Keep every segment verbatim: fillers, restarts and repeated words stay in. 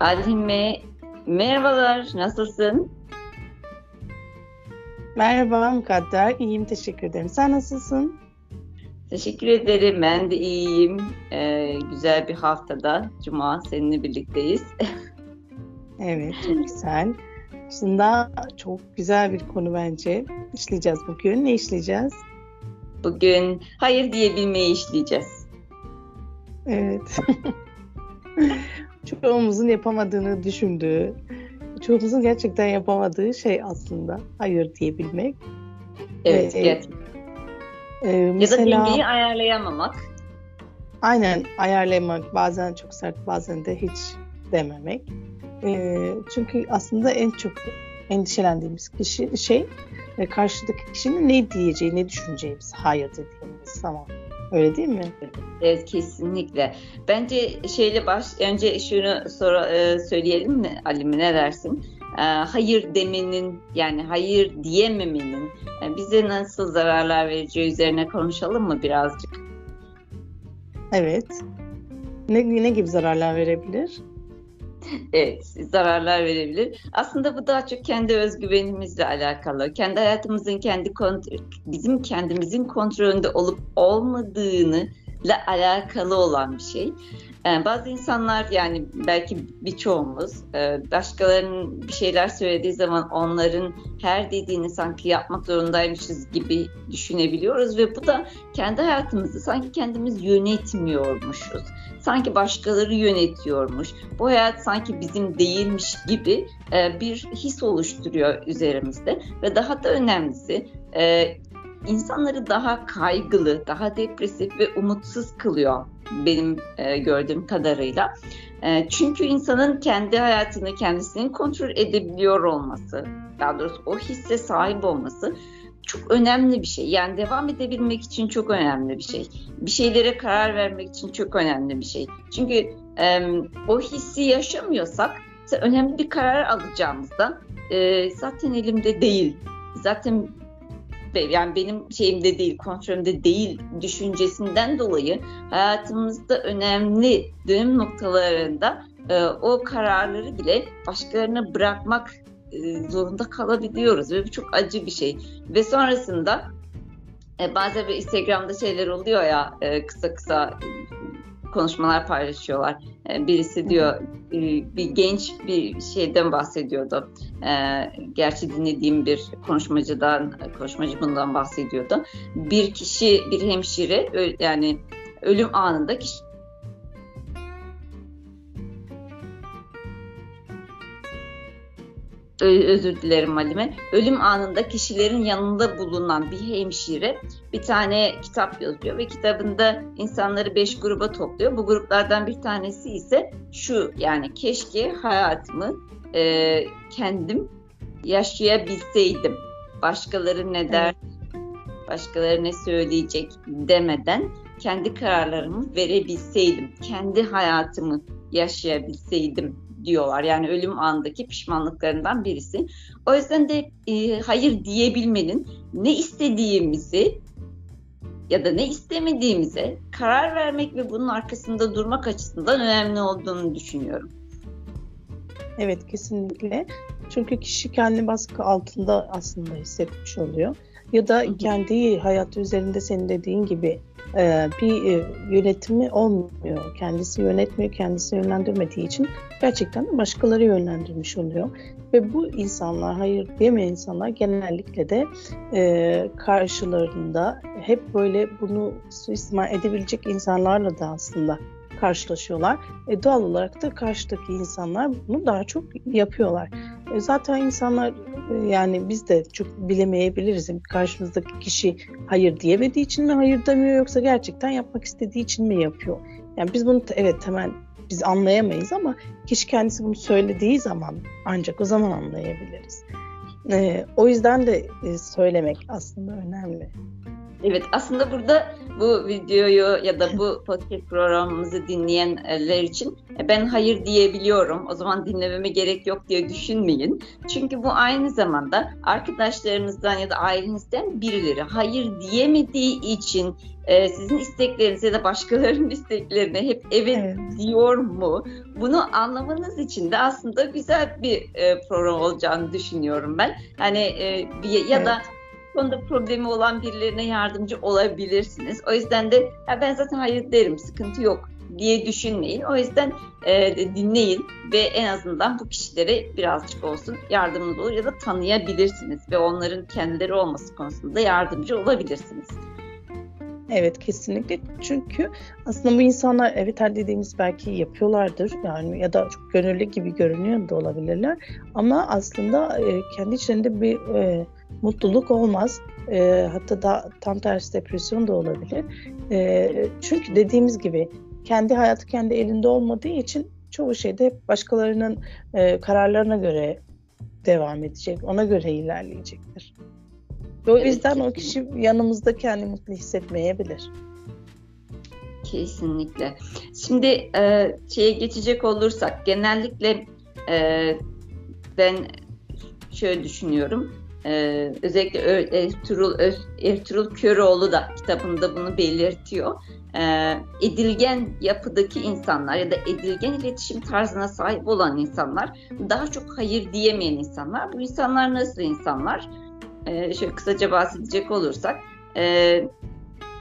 Adime, merhabalar, nasılsın? Merhaba Mukadder, iyiyim teşekkür ederim. Sen nasılsın? Teşekkür ederim, ben de iyiyim. Ee, güzel bir haftada, Cuma seninle birlikteyiz. Evet, çok güzel. Aslında çok güzel bir konu bence. İşleyeceğiz bugün. Ne işleyeceğiz? Bugün hayır diyebilmeyi işleyeceğiz. Evet. Çoğumuzun yapamadığını düşündüğü, çoğumuzun gerçekten yapamadığı şey aslında hayır diyebilmek. Evet, ee, gerçekten. E, mesela, ya da dengeyi ayarlayamamak. Aynen, ayarlamak. Bazen çok sert, bazen de hiç dememek. E, çünkü aslında en çok endişelendiğimiz kişi şey, e, karşıdaki kişinin ne diyeceği, ne düşüneceğimiz, hayır dediğimiz zaman. Öyle değil mi? Evet, kesinlikle. Bence şeyle baş, önce şunu sonra e, söyleyelim mi Alim'e, ne dersin? E, hayır demenin, yani hayır diyememenin e, bize nasıl zararlar vereceği üzerine konuşalım mı birazcık? Evet. Ne, ne gibi zararlar verebilir? Evet, zararlar verebilir. Aslında bu daha çok kendi özgüvenimizle alakalı. Kendi hayatımızın, kendi kont- bizim kendimizin kontrolünde olup olmadığını ile alakalı olan bir şey. Yani bazı insanlar, yani belki birçoğumuz, başkalarının bir şeyler söylediği zaman onların her dediğini sanki yapmak zorundaymışız gibi düşünebiliyoruz ve bu da kendi hayatımızı sanki kendimiz yönetmiyormuşuz. Sanki başkaları yönetiyormuş. Bu hayat sanki bizim değilmiş gibi bir his oluşturuyor üzerimizde ve daha da önemlisi İnsanları daha kaygılı, daha depresif ve umutsuz kılıyor benim e, gördüğüm kadarıyla. E, çünkü insanın kendi hayatını kendisinin kontrol edebiliyor olması, daha doğrusu o hisse sahip olması çok önemli bir şey. Yani devam edebilmek için çok önemli bir şey. Bir şeylere karar vermek için çok önemli bir şey. Çünkü e, o hissi yaşamıyorsak, önemli bir karar alacağımızda e, zaten elimde değil, zaten yani benim şeyimde değil, kontrolümde değil düşüncesinden dolayı hayatımızda önemli dönüm noktalarında e, o kararları bile başkalarına bırakmak e, zorunda kalabiliyoruz ve bu çok acı bir şey. Ve sonrasında e, bazen böyle Instagram'da şeyler oluyor ya, e, kısa kısa konuşmalar paylaşıyorlar. E, birisi diyor, e, bir genç bir şeyden bahsediyordu. E, gerçi dinlediğim bir konuşmacıdan, konuşmacı bundan bahsediyordu. Bir kişi, bir hemşire, ö, yani ölüm anında kişi özür dilerim Halime. Ölüm anında kişilerin yanında bulunan bir hemşire bir tane kitap yazıyor ve kitabında insanları beş gruba topluyor. Bu gruplardan bir tanesi ise şu, yani keşke hayatımı e, kendim yaşayabilseydim. Başkaları ne der, başkaları ne söyleyecek demeden kendi kararlarımı verebilseydim, kendi hayatımı yaşayabilseydim diyorlar. Yani ölüm anındaki pişmanlıklarından birisi. O yüzden de e, hayır diyebilmenin ne istediğimizi ya da ne istemediğimize karar vermek ve bunun arkasında durmak açısından önemli olduğunu düşünüyorum. Evet, kesinlikle. Çünkü kişi kendi baskı altında aslında hissetmiş oluyor. Ya da Hı-hı. kendi hayatı üzerinde senin dediğin gibi bir yönetimi olmuyor. Kendisi yönetmiyor, kendisi yönlendirmediği için gerçekten de başkaları yönlendirmiş oluyor. Ve bu insanlar, hayır diyemeyen insanlar genellikle de karşılarında hep böyle bunu suistimal edebilecek insanlarla da aslında karşılaşıyorlar. E doğal olarak da karşıdaki insanlar bunu daha çok yapıyorlar. E zaten insanlar, yani biz de çok bilemeyebiliriz. Karşımızdaki kişi hayır diyemediği için mi hayır demiyor, yoksa gerçekten yapmak istediği için mi yapıyor? Yani biz bunu evet hemen biz anlayamayız ama kişi kendisi bunu söylediği zaman ancak o zaman anlayabiliriz. E, o yüzden de söylemek aslında önemli. Evet, aslında burada bu videoyu ya da bu podcast programımızı dinleyenler için ben hayır diyebiliyorum, o zaman dinlememe gerek yok diye düşünmeyin. Çünkü bu aynı zamanda arkadaşlarınızdan ya da ailenizden birileri hayır diyemediği için sizin isteklerinize ya da başkalarının isteklerine hep evet, evet diyor mu? Bunu anlamanız için de aslında güzel bir program olacağını düşünüyorum ben. Hani ya da evet, konuda problemi olan birilerine yardımcı olabilirsiniz. O yüzden de ben zaten hayır derim, sıkıntı yok diye düşünmeyin. O yüzden e, dinleyin ve en azından bu kişilere birazcık olsun yardımınız olur ya da tanıyabilirsiniz ve onların kendileri olması konusunda yardımcı olabilirsiniz. Evet, kesinlikle. Çünkü aslında bu insanlar evet her dediğimiz belki yapıyorlardır yani ya da çok gönüllü gibi görünüyor da olabilirler ama aslında e, kendi içlerinde bir e, mutluluk olmaz. E, hatta da tam tersi depresyon da olabilir. E, çünkü dediğimiz gibi kendi hayatı kendi elinde olmadığı için çoğu şeyde hep başkalarının e, kararlarına göre devam edecek, ona göre ilerleyecektir. O yüzden evet, o kişi yanımızda kendini mutlu hissetmeyebilir. Kesinlikle. Şimdi e, şeye geçecek olursak genellikle e, ben şöyle düşünüyorum. E, özellikle Ertuğrul, Ertuğrul Köroğlu da kitabında bunu belirtiyor. E, edilgen yapıdaki insanlar ya da edilgen iletişim tarzına sahip olan insanlar daha çok hayır diyemeyen insanlar. Bu insanlar nasıl insanlar? Ee, şöyle kısaca bahsedecek olursak, e,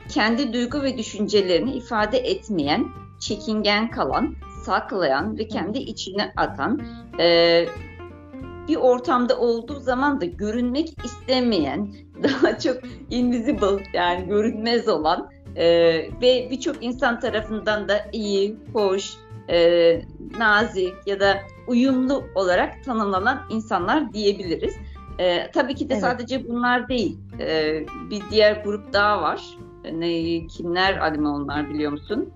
kendi duygu ve düşüncelerini ifade etmeyen, çekingen kalan, saklayan ve kendi içine atan, e, bir ortamda olduğu zaman da görünmek istemeyen, daha çok invisible yani görünmez olan e, ve birçok insan tarafından da iyi, hoş, e, nazik ya da uyumlu olarak tanımlanan insanlar diyebiliriz. Ee, tabii ki de evet, sadece bunlar değil. Ee, bir diğer grup daha var. Ne, kimler Alime onlar biliyor musun?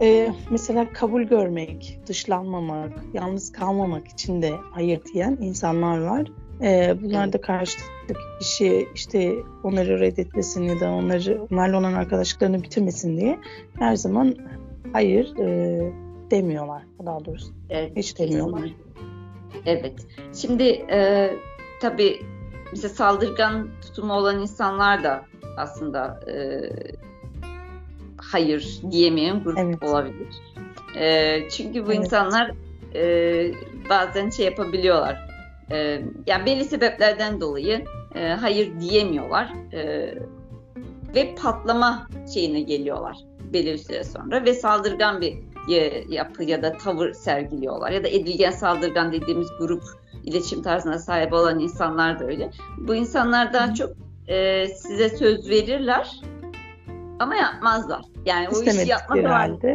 Ee, mesela kabul görmek, dışlanmamak, yalnız kalmamak için de hayır diyen insanlar var. Ee, bunlar evet, da karşıdaki kişi işte onları reddetmesin ya da onları, onlarla olan arkadaşlıklarını bitirmesin diye her zaman hayır e, demiyorlar. Daha doğrusu evet, hiç demiyorlar. Kesinlikle. Evet. Şimdi e, tabii bize saldırgan tutumu olan insanlar da aslında e, hayır diyemeyen grup evet, olabilir. E, çünkü bu evet, insanlar e, bazen şey yapabiliyorlar. E, yani belli sebeplerden dolayı e, hayır diyemiyorlar e, ve patlama şeyine geliyorlar belli bir süre sonra ve saldırgan bir yapı ya da tavır sergiliyorlar ya da edilgen saldırgan dediğimiz grup iletişim tarzına sahip olan insanlar da öyle. Bu insanlar daha çok e, size söz verirler ama yapmazlar. Yani o işi yapma zamanı, o,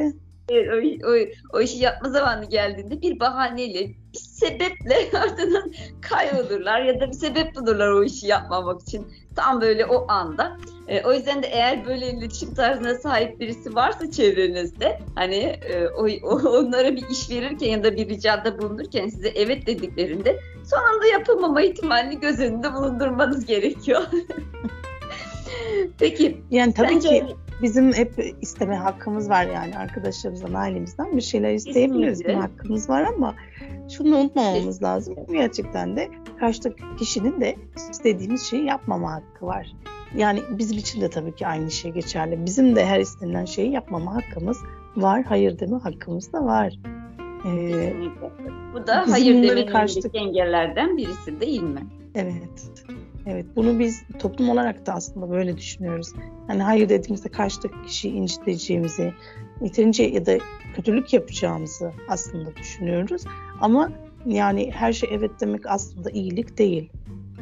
o, o işi yapma zamanı geldiğinde bir bahaneyle, bir sebeple ardından kaybolurlar ya da bir sebep bulurlar o işi yapmamak için tam böyle o anda. E, o yüzden de eğer böyle iletişim tarzına sahip birisi varsa çevrenizde hani e, o, o, onlara bir iş verirken ya da bir ricada bulunurken size evet dediklerinde son anda yapılmama ihtimalini göz önünde bulundurmanız gerekiyor. Peki. Yani tabii sence... ki bizim hep isteme hakkımız var yani arkadaşlarımızdan, ailemizden bir şeyler isteyebiliriz. Bir hakkımız var ama şunu unutmamamız lazım. Gerçekten de karşıdaki kişinin de istediğimiz şeyi yapmama hakkı var. Yani bizim için de tabii ki aynı şey geçerli. Bizim de her istenilen şeyi yapmama hakkımız var. Hayır deme hakkımız da var. Ee, Bu da hayır demenin karşıdaki... engellerden birisi değil mi? Evet. Evet, bunu biz toplum olarak da aslında böyle düşünüyoruz. Yani hayır dediğimizde karşıdaki kişiyi inciteceğimizi, yeterince ya da kötülük yapacağımızı aslında düşünüyoruz. Ama yani her şey evet demek aslında iyilik değil.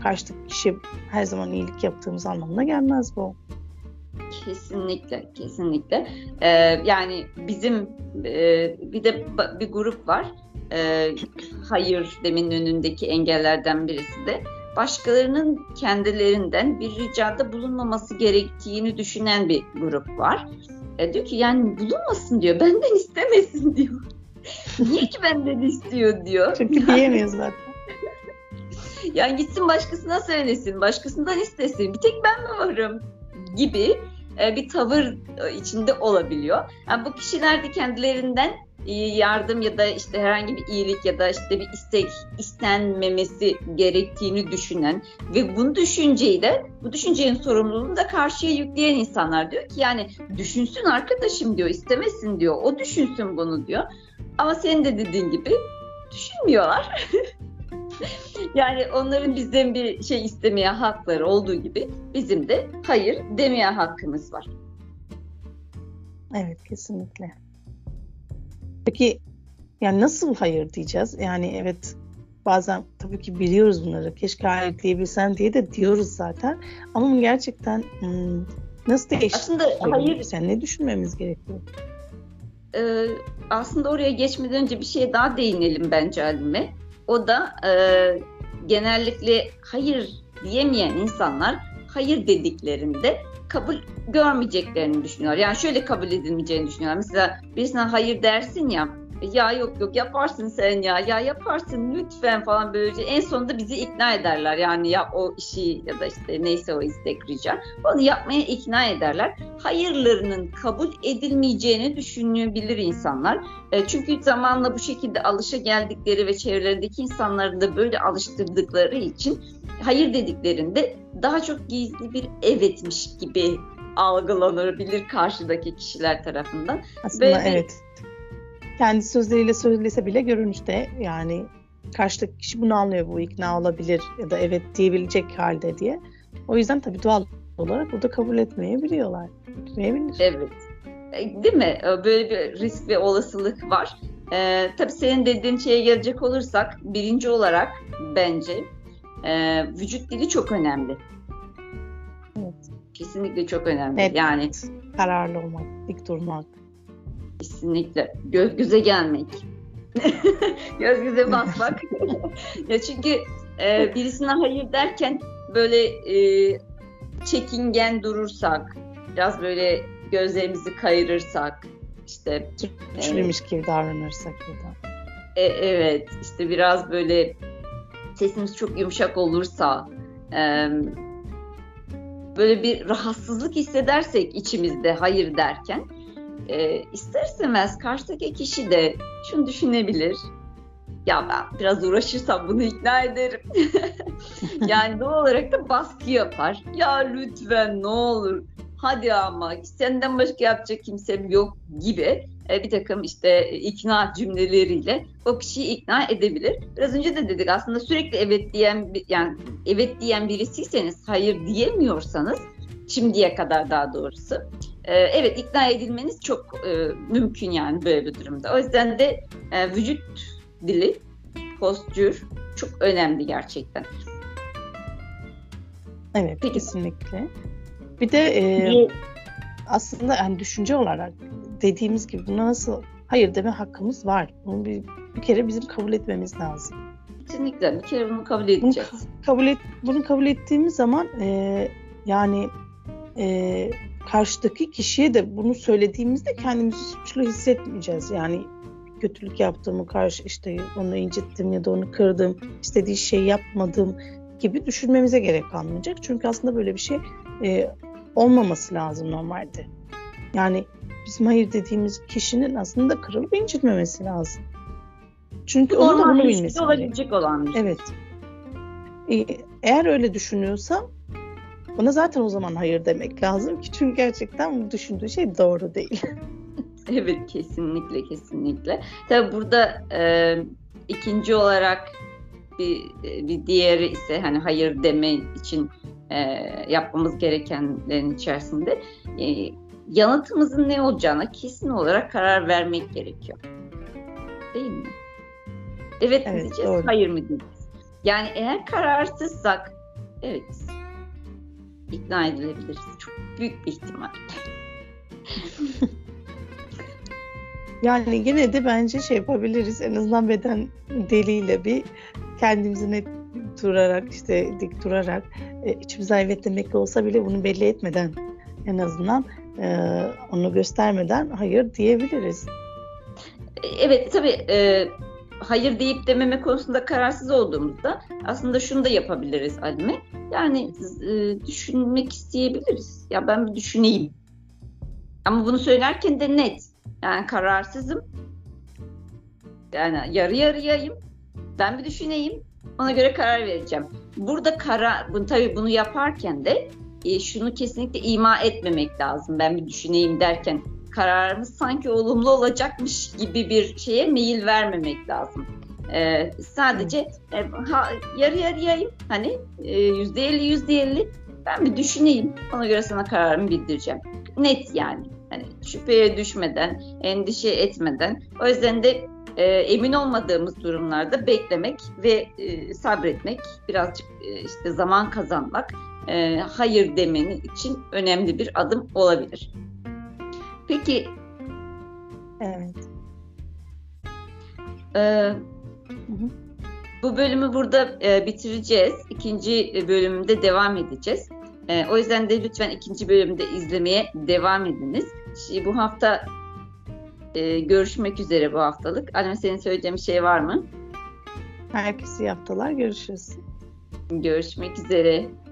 Karşıdaki kişi her zaman iyilik yaptığımız anlamına gelmez bu. Kesinlikle, kesinlikle. Ee, yani bizim e, bir de bir grup var. Ee, hayır demenin önündeki engellerden birisi de başkalarının kendilerinden bir ricada bulunmaması gerektiğini düşünen bir grup var. E diyor ki yani bulunmasın diyor, benden istemesin diyor. Niye ki benden istiyor diyor. Çünkü diyemiyoruz zaten. Yani gitsin başkasına söylesin, başkasından istesin. Bir tek ben mi varım? gibi bir tavır içinde olabiliyor. Yani bu kişiler de kendilerinden yardım ya da işte herhangi bir iyilik ya da işte bir istek istenmemesi gerektiğini düşünen ve bunu düşünceyi de bu düşüncenin sorumluluğunu da karşıya yükleyen insanlar diyor ki yani düşünsün arkadaşım diyor, istemesin diyor, o düşünsün bunu diyor. Ama senin de dediğin gibi düşünmüyorlar. Yani onların bizden bir şey istemeye hakları olduğu gibi bizim de hayır demeye hakkımız var. Evet, kesinlikle. Peki yani nasıl hayır diyeceğiz? Yani evet, bazen tabii ki biliyoruz bunları. Keşke hayır diyebilsen diye de diyoruz zaten. Ama gerçekten hmm, nasıl değişti? Aslında hayır, sen ne düşünmemiz gerekiyor? E, aslında oraya geçmeden önce bir şeye daha değinelim bence Halime. O da e, genellikle hayır diyemeyen insanlar hayır dediklerinde kabul görmeyeceklerini düşünüyor. Yani şöyle kabul edilmeyeceğini düşünüyorlar. Mesela birisine hayır dersin ya, ya yok yok yaparsın sen ya, ya yaparsın lütfen falan, böylece en sonunda bizi ikna ederler. Yani ya o işi ya da işte neyse o istek rica, onu yapmaya ikna ederler. Hayırlarının kabul edilmeyeceğini düşünebilir insanlar. E, çünkü zamanla bu şekilde alışa geldikleri ve çevrelerindeki insanların da böyle alıştırdıkları için hayır dediklerinde daha çok gizli bir evetmiş gibi algılanabilir karşıdaki kişiler tarafından. Aslında böyle, evet. Kendi sözleriyle söylese bile görünüşte yani karşıdaki kişi bunu anlıyor, bu ikna olabilir ya da evet diyebilecek halde diye. O yüzden tabii doğal olarak burada kabul etmeyebiliyorlar. Etmeyebilir. Evet. Değil mi? Böyle bir risk ve olasılık var. Ee, tabii senin dediğin şeye gelecek olursak birinci olarak bence e, vücut dili çok önemli. Evet. Kesinlikle çok önemli. Evet. Yani kararlı olmak, dik durmak. Kesinlikle. Göz göze gelmek. Göz göze basmak. Ya çünkü e, birisine hayır derken böyle e, çekingen durursak, biraz böyle gözlerimizi kayırırsak, işte düşünmüş e, gibi davranırsak da. E, evet, işte biraz böyle sesimiz çok yumuşak olursa, e, böyle bir rahatsızlık hissedersek içimizde hayır derken, E, ister istemez karşıdaki kişi de şunu düşünebilir. Ya ben biraz uğraşırsam bunu ikna ederim. Yani doğal olarak da baskı yapar. Ya lütfen ne olur hadi ama senden başka yapacak kimsem yok gibi e, bir takım işte ikna cümleleriyle o kişiyi ikna edebilir. Biraz önce de dedik aslında sürekli evet diyen yani evet diyen birisiyseniz, hayır diyemiyorsanız şimdiye kadar daha doğrusu. Evet, ikna edilmeniz çok e, mümkün yani böyle bir durumda. O yüzden de e, vücut dili, postür çok önemli gerçekten. Evet. Peki. Kesinlikle. Bir de e, aslında yani düşünce olarak dediğimiz gibi buna nasıl hayır deme hakkımız var. Bunu bir, bir kere bizim kabul etmemiz lazım. Kesinlikle. Bir kere bunu kabul edeceğiz. Bunu kabul, et, bunu kabul ettiğimiz zaman e, yani eee karşıdaki kişiye de bunu söylediğimizde kendimizi suçlu hissetmeyeceğiz. Yani kötülük yaptığımı karşı işte onu incittim ya da onu kırdım, istediği şeyi yapmadım gibi düşünmemize gerek kalmayacak. Çünkü aslında böyle bir şey e, olmaması lazım normalde. Yani bizim hayır dediğimiz kişinin aslında kırılıp incitmemesi lazım. Çünkü onun da bunu bilmesi gerekiyor. Olabilecek olan bir şey. Evet. E, eğer öyle düşünüyorsa ona zaten o zaman hayır demek lazım ki çünkü gerçekten bu düşündüğü şey doğru değil. Evet, kesinlikle kesinlikle. Tabii burada e, ikinci olarak bir, bir diğeri ise hani hayır deme için e, yapmamız gerekenlerin içerisinde e, yanıtımızın ne olacağına kesin olarak karar vermek gerekiyor. Değil mi? Evet, evet mi diyeceğiz, doğru. Hayır mı diyeceğiz? Yani eğer kararsızsak evet. İkna edilebiliriz. Çok büyük bir ihtimal. Yani gene de bence şey yapabiliriz. En azından beden diliyle bir kendimizi net durarak, işte dik durarak, e, içimize evet demekle olsa bile bunu belli etmeden, en azından e, onu göstermeden hayır diyebiliriz. Evet, tabii. E, hayır deyip dememe konusunda kararsız olduğumuzda aslında şunu da yapabiliriz Halime. Yani e, düşünmek isteyebiliriz. Ya ben bir düşüneyim. Ama bunu söylerken de net. Yani kararsızım. Yani yarı yarıyayım. Ben bir düşüneyim. Ona göre karar vereceğim. Burada karar, bunu, tabii bunu yaparken de e, şunu kesinlikle ima etmemek lazım. Ben bir düşüneyim derken kararımız sanki olumlu olacakmış gibi bir şeye meyil vermemek lazım. Ee, sadece e, ha, yarı yarıyayım, hani yüzde elli yüzde elli ben bir düşüneyim, ona göre sana kararımı bildireceğim. Net yani, hani şüpheye düşmeden, endişe etmeden. O yüzden de e, emin olmadığımız durumlarda beklemek ve e, sabretmek, birazcık e, işte zaman kazanmak e, hayır demenin için önemli bir adım olabilir. Peki. Evet. E, Bu bölümü burada e, bitireceğiz. İkinci bölümde devam edeceğiz. E, o yüzden de lütfen ikinci bölümde izlemeye devam ediniz. Şimdi bu hafta e, görüşmek üzere bu haftalık. Alem, senin söyleyeceğin bir şey var mı? Herkese iyi haftalar. Görüşürüz. Görüşmek üzere.